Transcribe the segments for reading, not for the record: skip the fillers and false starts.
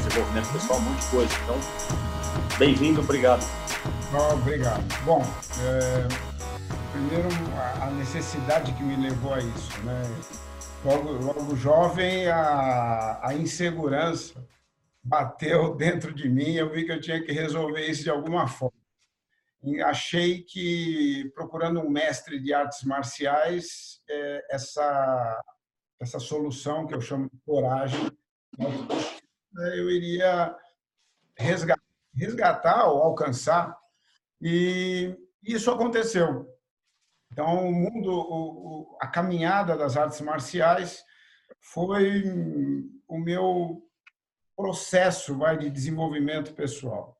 desenvolvimento pessoal, um monte de coisa. Então, bem-vindo, obrigado. Obrigado. Bom, primeiro a necessidade que me levou a isso, né? Logo jovem, a insegurança bateu dentro de mim, eu vi que eu tinha que resolver isso de alguma forma. E achei que, procurando um mestre de artes marciais, essa solução, que eu chamo de coragem, eu iria resgatar ou alcançar. E isso aconteceu. Então, a caminhada das artes marciais foi o meu processo de desenvolvimento pessoal.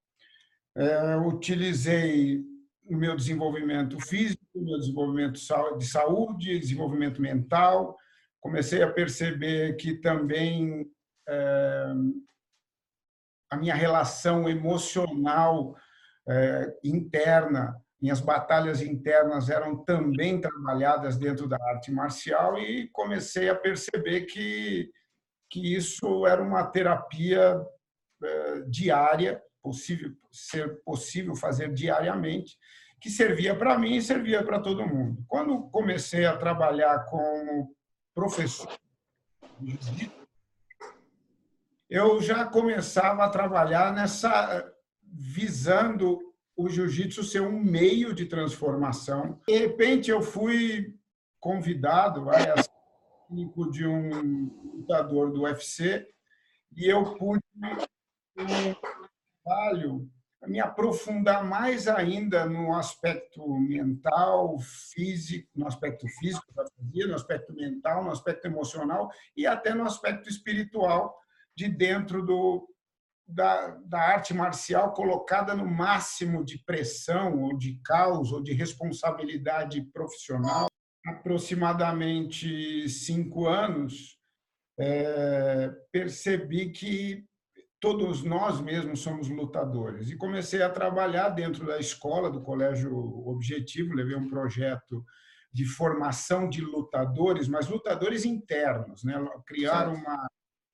Eu utilizei o meu desenvolvimento físico, o meu desenvolvimento de saúde, desenvolvimento mental. Comecei a perceber que também a minha relação emocional interna, minhas batalhas internas eram também trabalhadas dentro da arte marcial, e comecei a perceber que isso era uma terapia diária, ser possível fazer diariamente, que servia para mim e servia para todo mundo. Quando comecei a trabalhar como professor, eu já começava a trabalhar visando o jiu-jitsu ser um meio de transformação. De repente, eu fui convidado a ser técnico de um lutador do UFC e eu pude, no trabalho, me aprofundar mais ainda no aspecto mental, físico, no aspecto físico, no aspecto mental, no aspecto emocional e até no aspecto espiritual, de dentro da arte marcial colocada no máximo de pressão ou de caos ou de responsabilidade profissional. Aproximadamente 5 anos, percebi que todos nós mesmos somos lutadores e comecei a trabalhar dentro da escola do Colégio Objetivo. Levei um projeto de formação de lutadores, mas lutadores internos, né? Criar uma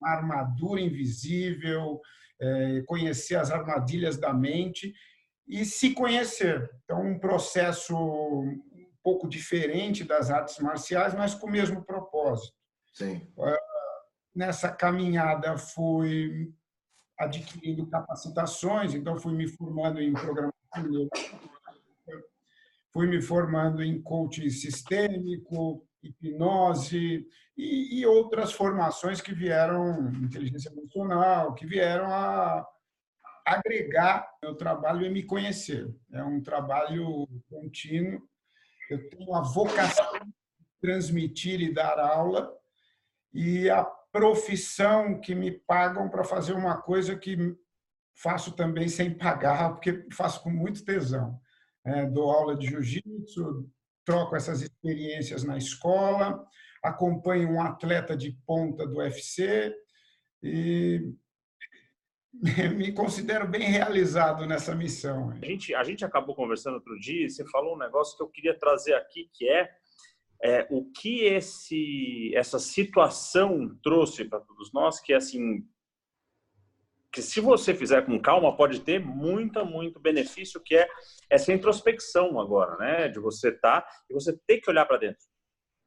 armadura invisível, conhecer as armadilhas da mente e se conhecer. Então, um processo um pouco diferente das artes marciais, mas com o mesmo propósito. Sim. Nessa caminhada, fui adquirindo capacitações, então fui me formando em programação, fui me formando em coaching sistêmico, hipnose e outras formações que vieram, inteligência emocional, que vieram a agregar meu trabalho e me conhecer. É um trabalho contínuo. Eu tenho a vocação de transmitir e dar aula, e a profissão que me pagam para fazer uma coisa que faço também sem pagar, porque faço com muito tesão. Dou aula de jiu-jitsu, troco essas experiências na escola, acompanho um atleta de ponta do UFC e me considero bem realizado nessa missão. A gente acabou conversando outro dia e você falou um negócio que eu queria trazer aqui, que é o que essa situação trouxe para todos nós, que é assim, que se você fizer com calma, pode ter muito benefício, que é essa introspecção agora, né? De você e você ter que olhar para dentro,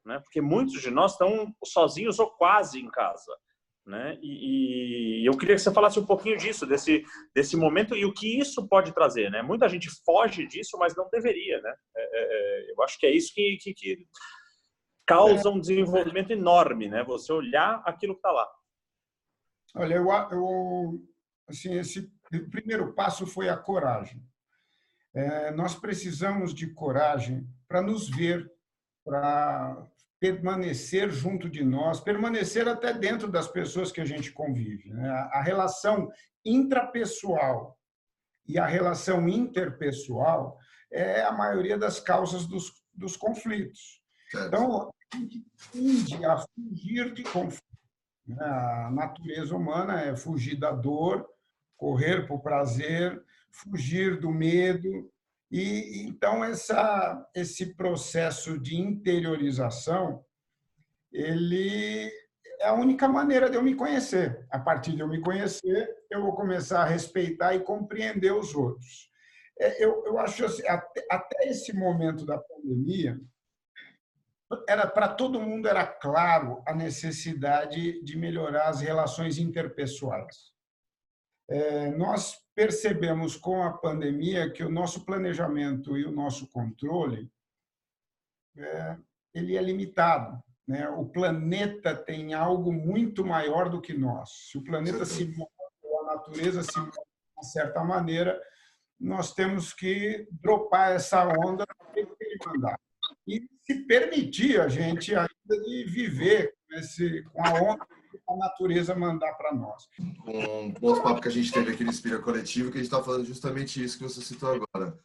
né? Porque muitos de nós estão sozinhos ou quase em casa, né? E eu queria que você falasse um pouquinho disso, desse momento e o que isso pode trazer, né? Muita gente foge disso, mas não deveria, né? Eu acho que é isso que causa um desenvolvimento enorme, né? Você olhar aquilo que está lá. Olha, assim, esse primeiro passo foi a coragem. Nós precisamos de coragem para nos ver, para permanecer junto de nós, permanecer até dentro das pessoas que a gente convive, né? A relação intrapessoal e a relação interpessoal é a maioria das causas dos conflitos. Então, a gente tende a fugir de conflitos. A natureza humana é fugir da dor, correr para o prazer, fugir do medo. E então esse processo de interiorização, ele é a única maneira de eu me conhecer. A partir de eu me conhecer, eu vou começar a respeitar e compreender os outros. Eu acho assim, até esse momento da pandemia, era para todo mundo era claro a necessidade de melhorar as relações interpessoais. Nós percebemos com a pandemia que o nosso planejamento e o nosso controle ele é limitado, né? O planeta tem algo muito maior do que nós. Se o planeta se move, a natureza se move de uma certa maneira, nós temos que dropar essa onda que ele mandar. E se permitir a gente ainda de viver com a onda que a natureza mandar para nós. Um outro papo que a gente teve aqui no Espírito Coletivo, que a gente estava falando justamente isso que você citou agora.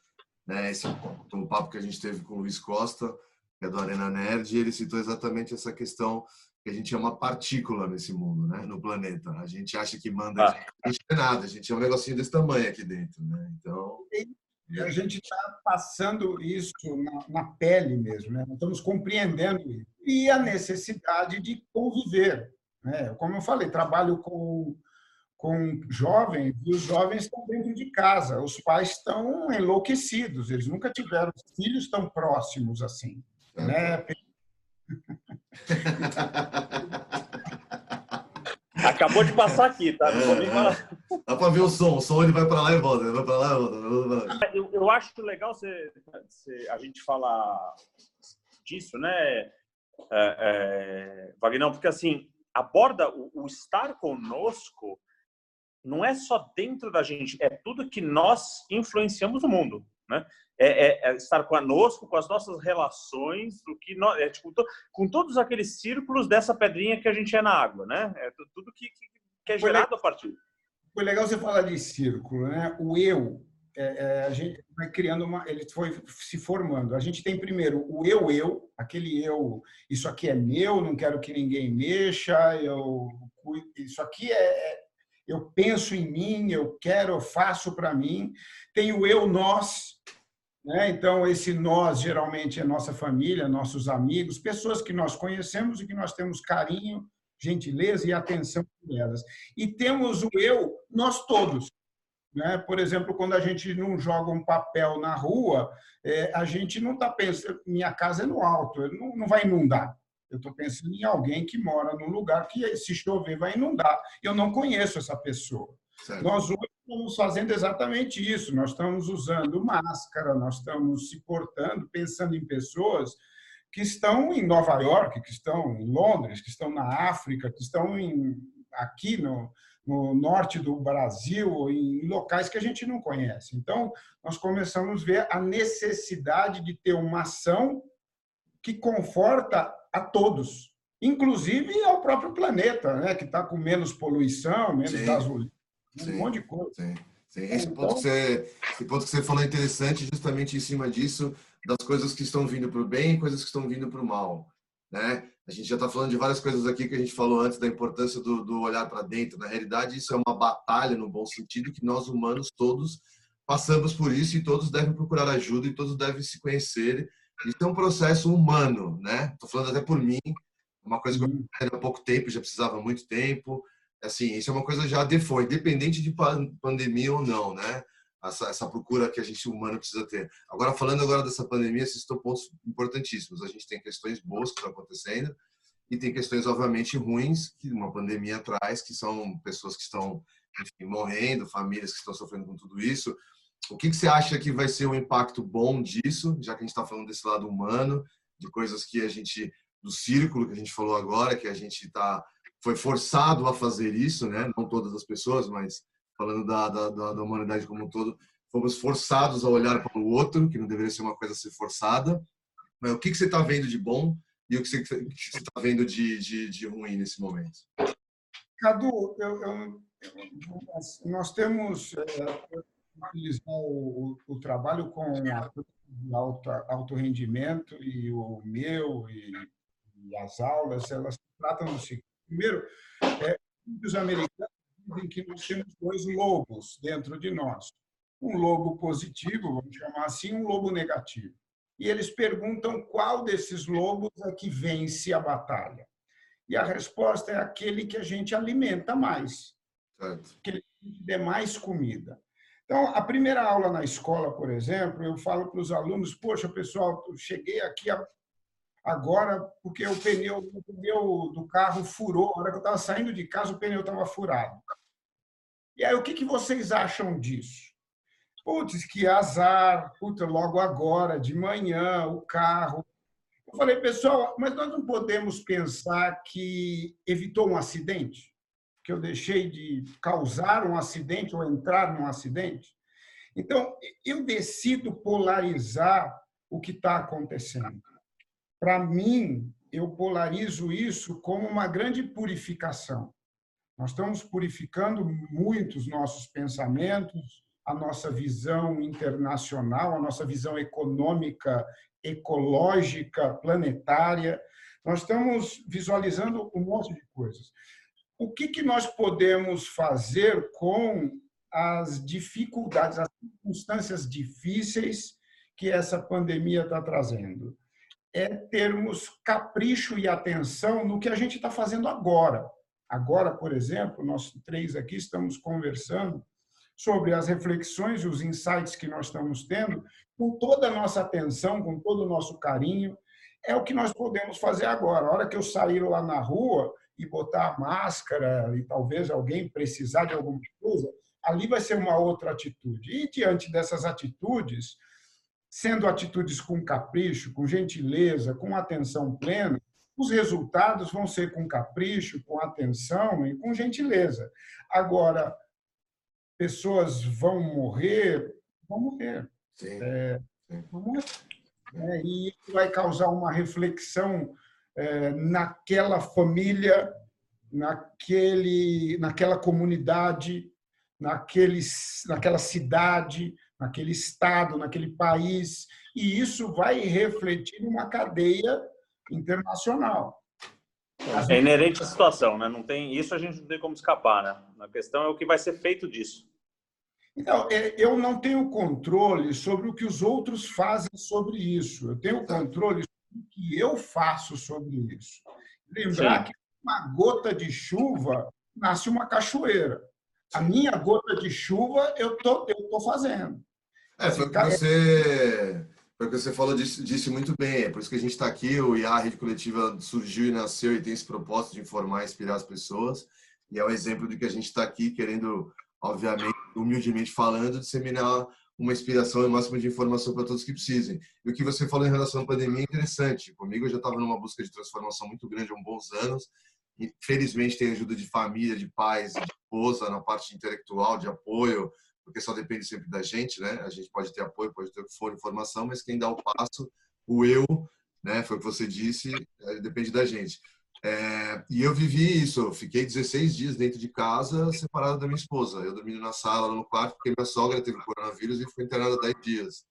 Né? Esse é um papo que a gente teve com o Luiz Costa, que é do Arena Nerd, e ele citou exatamente essa questão que a gente é uma partícula nesse mundo, né? No planeta. A gente acha que manda, a gente não é nada, a gente é um negocinho desse tamanho aqui dentro. Né? Então... A gente está passando isso na pele mesmo, né? Estamos compreendendo isso. E a necessidade de conviver. Né? Como eu falei, trabalho com jovens, e os jovens estão dentro de casa. Os pais estão enlouquecidos, eles nunca tiveram filhos tão próximos assim. Né? Acabou de passar aqui, tá? Dá para ver o som ele vai para lá e volta, ele vai para lá e volta. Eu acho legal a gente falar disso, né, Wagner? Porque assim, aborda o estar conosco não é só dentro da gente, é tudo que nós influenciamos no mundo, né? É estar conosco, com as nossas relações, o que nós, tipo, com todos aqueles círculos dessa pedrinha que a gente é na água, né? É tudo que é gerado a partir. Foi legal você falar de círculo, né? O eu, a gente vai criando ele foi se formando. A gente tem primeiro o eu, aquele eu, isso aqui é meu, não quero que ninguém mexa, isso aqui eu penso em mim, eu quero, eu faço para mim. Tem o eu nós. Então, esse nós, geralmente, é nossa família, nossos amigos, pessoas que nós conhecemos e que nós temos carinho, gentileza e atenção por elas. E temos o eu, nós todos. Por exemplo, quando a gente não joga um papel na rua, a gente não está pensando, minha casa é no alto, não vai inundar. Eu estou pensando em alguém que mora num lugar que, se chover, vai inundar. Eu não conheço essa pessoa. Certo. Nós hoje estamos fazendo exatamente isso, nós estamos usando máscara, nós estamos se portando, pensando em pessoas que estão em Nova York, que estão em Londres, que estão na África, que estão aqui no norte do Brasil, em locais que a gente não conhece. Então, nós começamos a ver a necessidade de ter uma ação que conforta a todos, inclusive ao próprio planeta, né? Que está com menos poluição, menos gasolina. Sim, um monte de coisa. Sim, sim. Esse ponto que você falou é interessante, justamente em cima disso, das coisas que estão vindo para o bem e coisas que estão vindo para o mal. Né? A gente já está falando de várias coisas aqui que a gente falou antes, da importância do olhar para dentro. Na realidade, isso é uma batalha, no bom sentido, que nós humanos todos passamos por isso e todos devem procurar ajuda e todos devem se conhecer. Isso é um processo humano, né? Estou falando até por mim, uma coisa que eu era há pouco tempo, já precisava há muito tempo. Assim, isso é uma coisa já default, independente de pandemia ou não, né? Essa procura que a gente humano precisa ter. Agora, falando agora dessa pandemia, esses são pontos importantíssimos. A gente tem questões boas que estão acontecendo e tem questões, obviamente, ruins que uma pandemia traz, que são pessoas que estão, enfim, morrendo, famílias que estão sofrendo com tudo isso. O que você acha que vai ser um impacto bom disso, já que a gente está falando desse lado humano, de coisas que a gente, do círculo que a gente falou agora, que a gente foi forçado a fazer isso, né? Não todas as pessoas, mas falando da humanidade como um todo, fomos forçados a olhar para o outro, que não deveria ser uma coisa a ser forçada. Mas o que você está vendo de bom e o que você está vendo de ruim nesse momento? Cadu, nós temos utilizar o trabalho com alto rendimento e o meu e as aulas, elas tratam do seguinte. Primeiro, os americanos dizem que nós temos dois lobos dentro de nós. Um lobo positivo, vamos chamar assim, um lobo negativo. E eles perguntam qual desses lobos é que vence a batalha. E a resposta é aquele que a gente alimenta mais, aquele que a gente dê mais comida. Então, a primeira aula na escola, por exemplo, eu falo para os alunos, poxa, pessoal, eu cheguei aqui agora porque o pneu do carro furou. Na hora que eu estava saindo de casa, o pneu estava furado. E aí, o que vocês acham disso? Putz, que azar, puta, logo agora, de manhã, o carro... Eu falei, pessoal, mas nós não podemos pensar que evitou um acidente? Que eu deixei de causar um acidente ou entrar num acidente? Então, eu decido polarizar o que está acontecendo. Para mim, eu polarizo isso como uma grande purificação. Nós estamos purificando muito os nossos pensamentos, a nossa visão internacional, a nossa visão econômica, ecológica, planetária. Nós estamos visualizando um monte de coisas. O que nós podemos fazer com as dificuldades, as circunstâncias difíceis que essa pandemia está trazendo? É termos capricho e atenção no que a gente está fazendo agora. Agora, por exemplo, nós três aqui estamos conversando sobre as reflexões e os insights que nós estamos tendo, com toda a nossa atenção, com todo o nosso carinho, é o que nós podemos fazer agora. A hora que eu sair lá na rua e botar a máscara e talvez alguém precisar de alguma coisa, ali vai ser uma outra atitude. E diante dessas atitudes, sendo atitudes com capricho, com gentileza, com atenção plena, os resultados vão ser com capricho, com atenção e com gentileza. Agora, pessoas vão morrer, Sim. Vão morrer. E isso vai causar uma reflexão naquela família, naquela comunidade, naquela cidade, naquele estado, naquele país. E isso vai refletir numa cadeia internacional. É inerente à situação, né? Não tem, isso a gente não tem como escapar, né? A questão é o que vai ser feito disso. Então, eu não tenho controle sobre o que os outros fazem sobre isso. Eu tenho controle sobre o que eu faço sobre isso. Lembrar que uma gota de chuva nasce uma cachoeira. A minha gota de chuva eu tô fazendo. Porque você falou disso muito bem, é por isso que a gente está aqui, o IA, a Rede Coletiva surgiu e nasceu e tem esse propósito de informar e inspirar as pessoas, e é um exemplo de que a gente está aqui querendo, obviamente, humildemente falando, disseminar uma inspiração e o máximo de informação para todos que precisem. E o que você falou em relação à pandemia é interessante, comigo eu já estava numa busca de transformação muito grande há bons anos, e felizmente tem ajuda de família, de pais, de esposa, na parte intelectual, de apoio, porque só depende sempre da gente, né? A gente pode ter apoio, pode ter o que for, informação, mas quem dá o passo, o eu, né? Foi o que você disse, depende da gente. E eu vivi isso, eu fiquei 16 dias dentro de casa, separado da minha esposa. Eu dormi na sala, no quarto, porque minha sogra teve coronavírus e ficou internada 10 dias.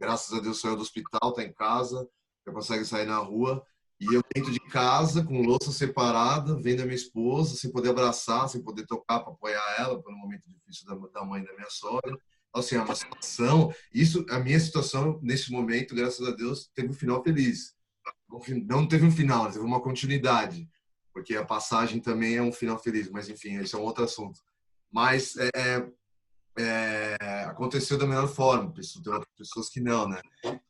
Graças a Deus saiu do hospital, tá em casa, já consegue sair na rua. E eu dentro de casa, com louça separada, vendo a minha esposa, sem poder abraçar, sem poder tocar para apoiar ela, por um momento difícil da mãe da minha sogra. Assim, é uma situação... Isso, a minha situação, nesse momento, graças a Deus, teve um final feliz. Não teve um final, teve uma continuidade. Porque a passagem também é um final feliz. Mas, enfim, esse é um outro assunto. Mas aconteceu da melhor forma. Tem outras pessoas que não, né?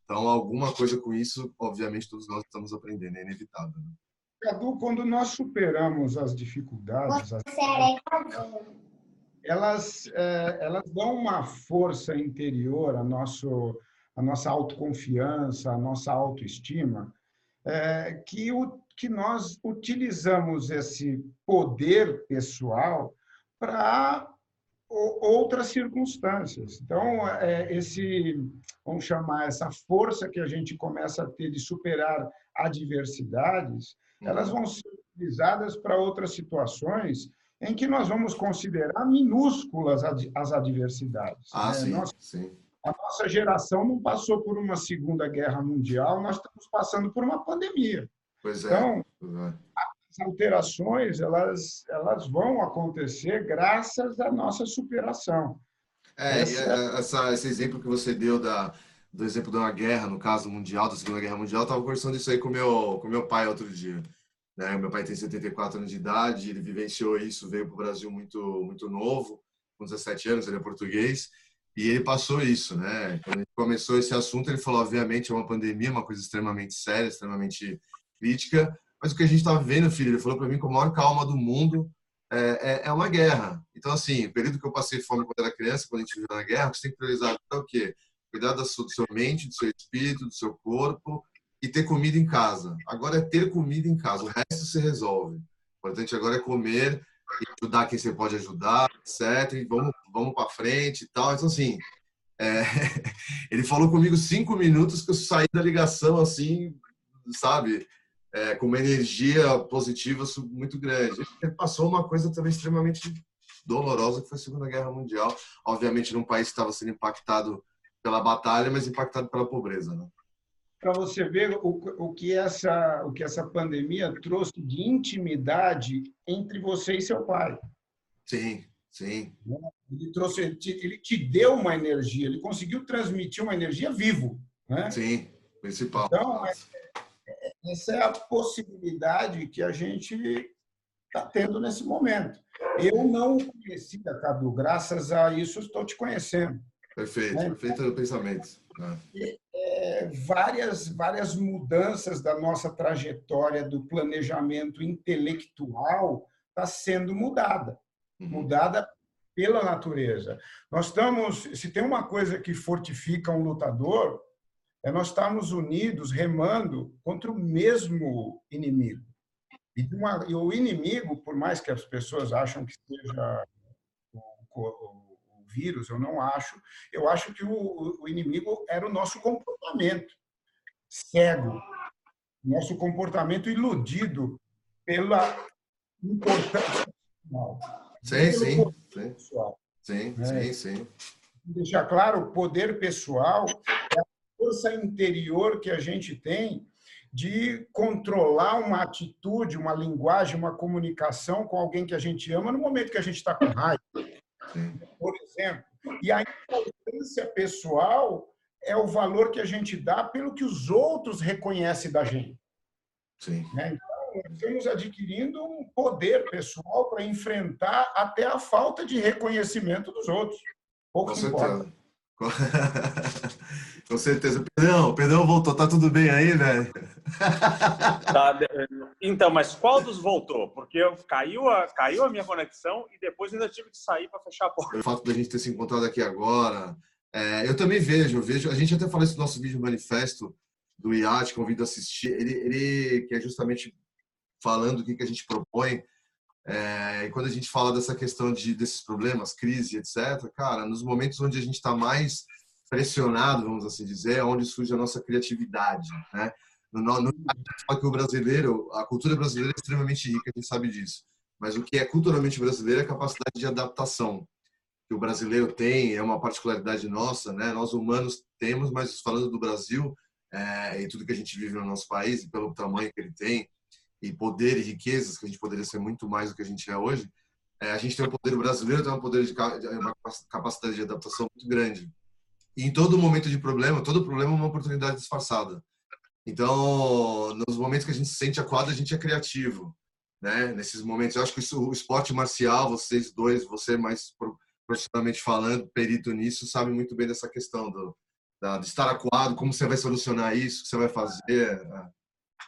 Então, alguma coisa com isso, obviamente, todos nós estamos aprendendo, é inevitável. Cadu, quando nós superamos as dificuldades, elas dão uma força interior à nossa autoconfiança, à nossa autoestima, que nós utilizamos esse poder pessoal para outras circunstâncias. Então, vamos chamar essa força que a gente começa a ter de superar adversidades, elas vão ser utilizadas para outras situações em que nós vamos considerar minúsculas as adversidades. A nossa geração não passou por uma Segunda Guerra Mundial, nós estamos passando por uma pandemia. As alterações elas vão acontecer graças à nossa superação. Esse exemplo que você deu do exemplo de uma guerra, no caso mundial, da Segunda Guerra Mundial, eu estava conversando isso aí com meu pai outro dia. Né? Meu pai tem 74 anos de idade, ele vivenciou isso, veio para o Brasil muito novo, com 17 anos, ele é português, e ele passou isso, né? Quando ele começou esse assunto, ele falou, obviamente, é uma pandemia, uma coisa extremamente séria, extremamente crítica, mas o que a gente está vivendo, filho, ele falou para mim com a maior calma do mundo, é uma guerra. Então, assim, o período que eu passei fome quando era criança, quando a gente viveu na guerra, você tem que priorizar é o quê? Cuidar da sua mente, do seu espírito, do seu corpo, e ter comida em casa. Agora é ter comida em casa, o resto se resolve. O importante agora é comer, ajudar quem você pode ajudar, etc. E vamos para frente e tal. Então, assim, ele falou comigo 5 minutos que eu saí da ligação, assim, sabe, com uma energia positiva muito grande. Ele passou uma coisa também extremamente dolorosa, que foi a Segunda Guerra Mundial. Obviamente, num país que estava sendo impactado pela batalha, mas impactado pela pobreza, né? Para você ver o que essa pandemia trouxe de intimidade entre você e seu pai. Sim, sim. Ele te deu uma energia, ele conseguiu transmitir uma energia vivo, né? Sim, principal. Então, essa é a possibilidade que a gente está tendo nesse momento. Eu não o conhecia, Cadu, graças a isso estou te conhecendo. Perfeito, né? Perfeito pensamento. Várias mudanças da nossa trajetória do planejamento intelectual está sendo mudada. Uhum. Mudada pela natureza. Nós estamos, se tem uma coisa que fortifica um lutador, é nós estamos unidos, remando contra o mesmo inimigo. E o inimigo, por mais que as pessoas acham que seja o vírus, eu não acho. Eu acho que o inimigo era o nosso comportamento cego, nosso comportamento iludido pela importância pessoal. Sim, sim, pessoal, sim, né? Sim, sim. Deixar claro, o poder pessoal é a força interior que a gente tem de controlar uma atitude, uma linguagem, uma comunicação com alguém que a gente ama no momento que a gente está com raiva. Por exemplo, e a importância pessoal é o valor que a gente dá pelo que os outros reconhecem da gente. Sim. Então, estamos adquirindo um poder pessoal para enfrentar até a falta de reconhecimento dos outros. Pouco importa. Com certeza. Pedrão voltou. Tá tudo bem aí, velho? Tá, então, mas qual dos voltou? Porque caiu a minha conexão e depois ainda tive que sair para fechar a porta. O fato da gente ter se encontrado aqui agora, eu também vejo. A gente até falou isso no nosso vídeo manifesto do IA, te convido a assistir. Ele que é justamente falando o que a gente propõe. E quando a gente fala dessa questão desses problemas, crise, etc., cara, nos momentos onde a gente está mais pressionado, vamos assim dizer, é onde surge a nossa criatividade, né? No brasileiro, a cultura brasileira é extremamente rica, a gente sabe disso. Mas o que é culturalmente brasileiro é a capacidade de adaptação que o brasileiro tem, é uma particularidade nossa, né? Nós humanos temos, mas falando do Brasil e tudo que a gente vive no nosso país, e pelo tamanho que ele tem, e poder e riquezas, que a gente poderia ser muito mais do que a gente é hoje, a gente tem um poder brasileiro, tem um poder uma capacidade de adaptação muito grande. E em todo momento de problema, todo problema é uma oportunidade disfarçada. Então, nos momentos que a gente se sente acuado, a gente é criativo, né? Nesses momentos, eu acho que o esporte marcial, vocês dois, você mais profissionalmente falando, perito nisso, sabe muito bem dessa questão de estar acuado, como você vai solucionar isso, o que você vai fazer, né?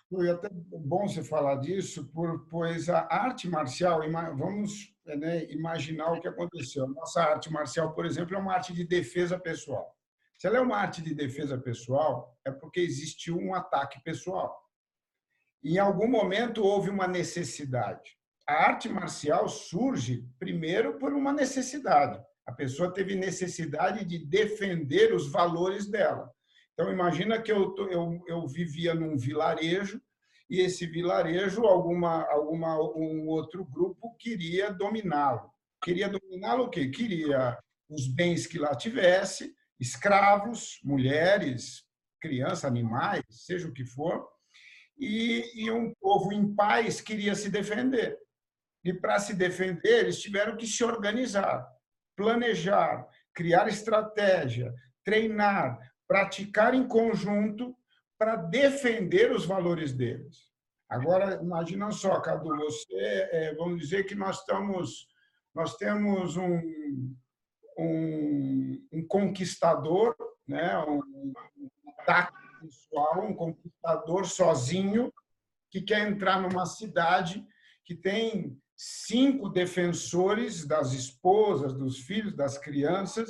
Foi até bom você falar disso, pois a arte marcial, vamos, né, imaginar o que aconteceu. Nossa arte marcial, por exemplo, é uma arte de defesa pessoal. Se ela é uma arte de defesa pessoal, é porque existiu um ataque pessoal. Em algum momento houve uma necessidade. A arte marcial surge, primeiro, por uma necessidade. A pessoa teve necessidade de defender os valores dela. Então, imagina que eu vivia num vilarejo e esse vilarejo, um outro grupo queria dominá-lo. Queria dominá-lo o quê? Queria os bens que lá tivesse, escravos, mulheres, crianças, animais, seja o que for. E um povo em paz queria se defender. E, para se defender, eles tiveram que se organizar, planejar, criar estratégia, treinar, praticar em conjunto para defender os valores deles. Agora, imagina só, Cadu, você, vamos dizer que nós temos um conquistador, né? Um ataque pessoal, um conquistador sozinho, que quer entrar numa cidade que tem 5 defensores das esposas, dos filhos, das crianças.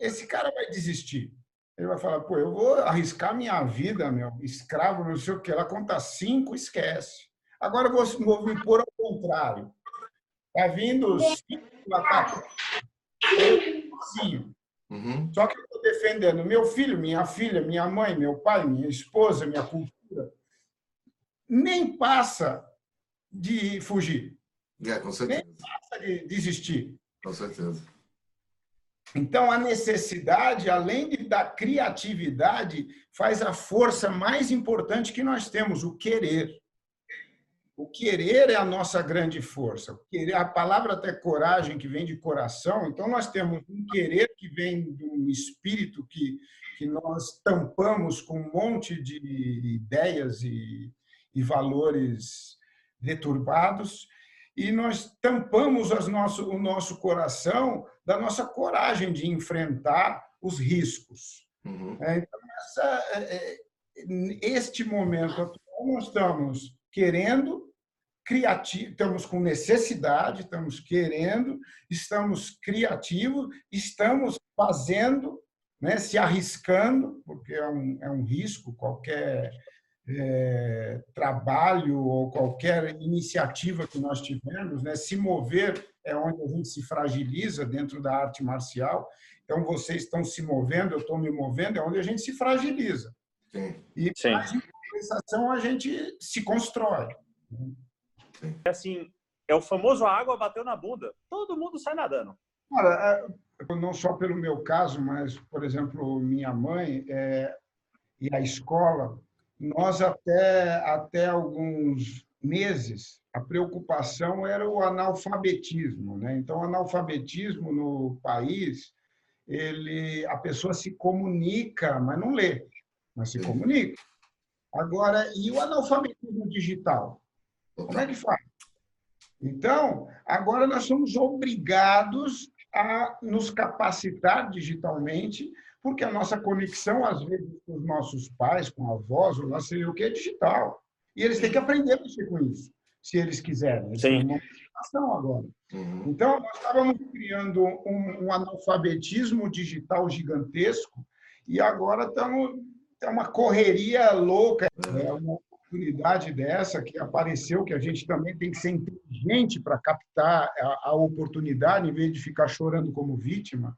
Esse cara vai desistir. Ele vai falar, pô, eu vou arriscar minha vida, meu escravo, não sei o quê. Ela conta 5, esquece. Agora eu vou me pôr ao contrário. Tá vindo 5 ataques. Uhum. Só que eu estou defendendo meu filho, minha filha, minha mãe, meu pai, minha esposa, minha cultura. Nem passa de fugir. É, com certeza. Nem passa de desistir. Com certeza. Então, a necessidade, além da criatividade, faz a força mais importante que nós temos, o querer. O querer é a nossa grande força. A palavra até coragem, que vem de coração. Então, nós temos um querer que vem de um espírito que nós tampamos com um monte de ideias e valores deturbados. E nós tampamos o nosso coração da nossa coragem de enfrentar os riscos. Uhum. Então, este momento atual, nós estamos querendo, estamos com necessidade, estamos querendo, estamos criativos, estamos fazendo, né, se arriscando, porque é um risco qualquer... trabalho ou qualquer iniciativa que nós tivermos, né? Se mover é onde a gente se fragiliza dentro da arte marcial. Então, vocês estão se movendo, eu estou me movendo, é onde a gente se fragiliza. Sim. E, sim, mas, em compensação, a gente se constrói. É assim, é o famoso a água bateu na bunda. Todo mundo sai nadando. Cara, não só pelo meu caso, mas, por exemplo, minha mãe e a escola... Nós, até alguns meses, a preocupação era o analfabetismo, né? Então, o analfabetismo no país, a pessoa se comunica, mas não lê, mas se comunica. Agora, e o analfabetismo digital? Como é que faz? Então, agora nós somos obrigados a nos capacitar digitalmente, porque a nossa conexão, às vezes, com os nossos pais, com avós, ou não sei o que, é digital. E eles têm que aprender a mexer com isso, se eles quiserem. Eles têm uma educação agora. Uhum. Então, nós estávamos criando um analfabetismo digital gigantesco e agora é uma correria louca. Uhum. É uma oportunidade dessa que apareceu, que a gente também tem que ser inteligente para captar a oportunidade, em vez de ficar chorando como vítima.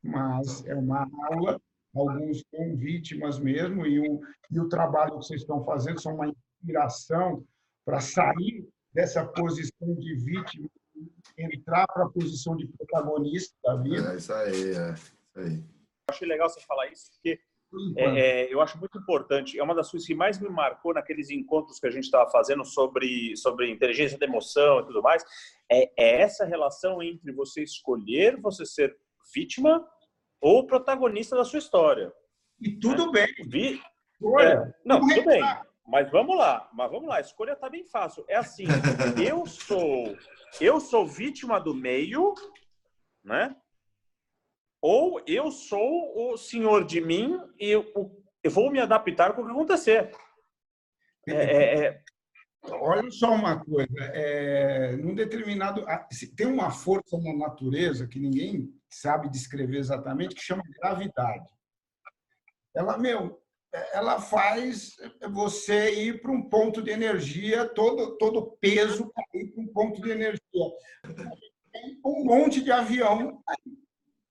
Mas é uma aula, alguns são vítimas mesmo, e o trabalho que vocês estão fazendo são uma inspiração para sair dessa posição de vítima e entrar para a posição de protagonista da vida. É isso aí. Achei legal você falar isso, porque eu acho muito importante, é uma das coisas que mais me marcou naqueles encontros que a gente estava fazendo sobre inteligência da emoção e tudo mais, é essa relação entre você escolher, você ser vítima ou protagonista da sua história. E tudo bem. Tudo bem. Mas vamos lá. A escolha está bem fácil. É assim, eu sou vítima do meio, né? Ou eu sou o senhor de mim e eu vou me adaptar com o que acontecer. Olha só uma coisa, num determinado... Tem uma força na natureza que ninguém sabe descrever exatamente, que chama gravidade. Ela faz você ir para um ponto de energia, todo peso cair para um ponto de energia. Tem um monte de avião,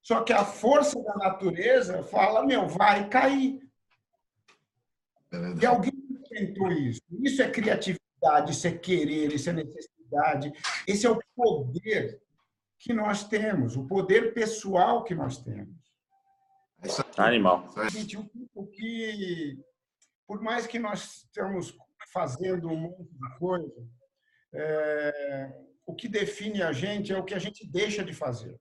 só que a força da natureza fala, vai cair. E alguém inventou isso. Isso é criatividade. Isso é querer, isso é necessidade. Esse é o poder que nós temos, o poder pessoal que nós temos. Isso é animal. Que, por mais que nós estamos fazendo um monte de coisa, o que define a gente é o que a gente deixa de fazer.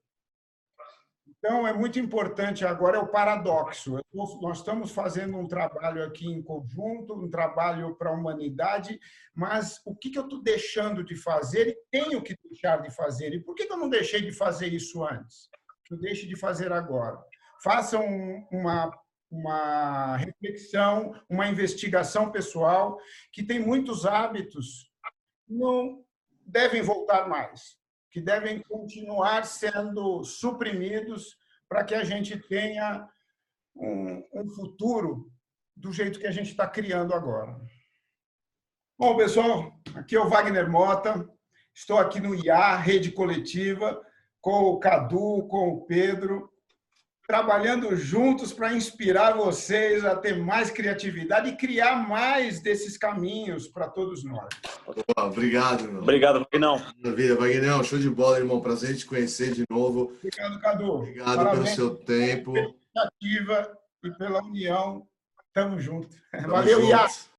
Então, é muito importante agora, é o paradoxo. Nós estamos fazendo um trabalho aqui em conjunto, um trabalho para a humanidade, mas o que eu estou deixando de fazer e tenho que deixar de fazer? E por que eu não deixei de fazer isso antes? Eu deixo de fazer agora. Façam uma reflexão, uma investigação pessoal, que tem muitos hábitos que não devem voltar mais, que devem continuar sendo suprimidos para que a gente tenha um futuro do jeito que a gente está criando agora. Bom, pessoal, aqui é o Wagner Mota, estou aqui no IA, Rede Coletiva, com o Cadu, com o Pedro, trabalhando juntos para inspirar vocês a ter mais criatividade e criar mais desses caminhos para todos nós. Obrigado, irmão. Obrigado, Vagnão. Maravilha, Vagnão, show de bola, irmão. Prazer te conhecer de novo. Obrigado, Cadu. Obrigado pelo seu tempo. Pela iniciativa e pela união. Tamo junto. Valeu, Iá.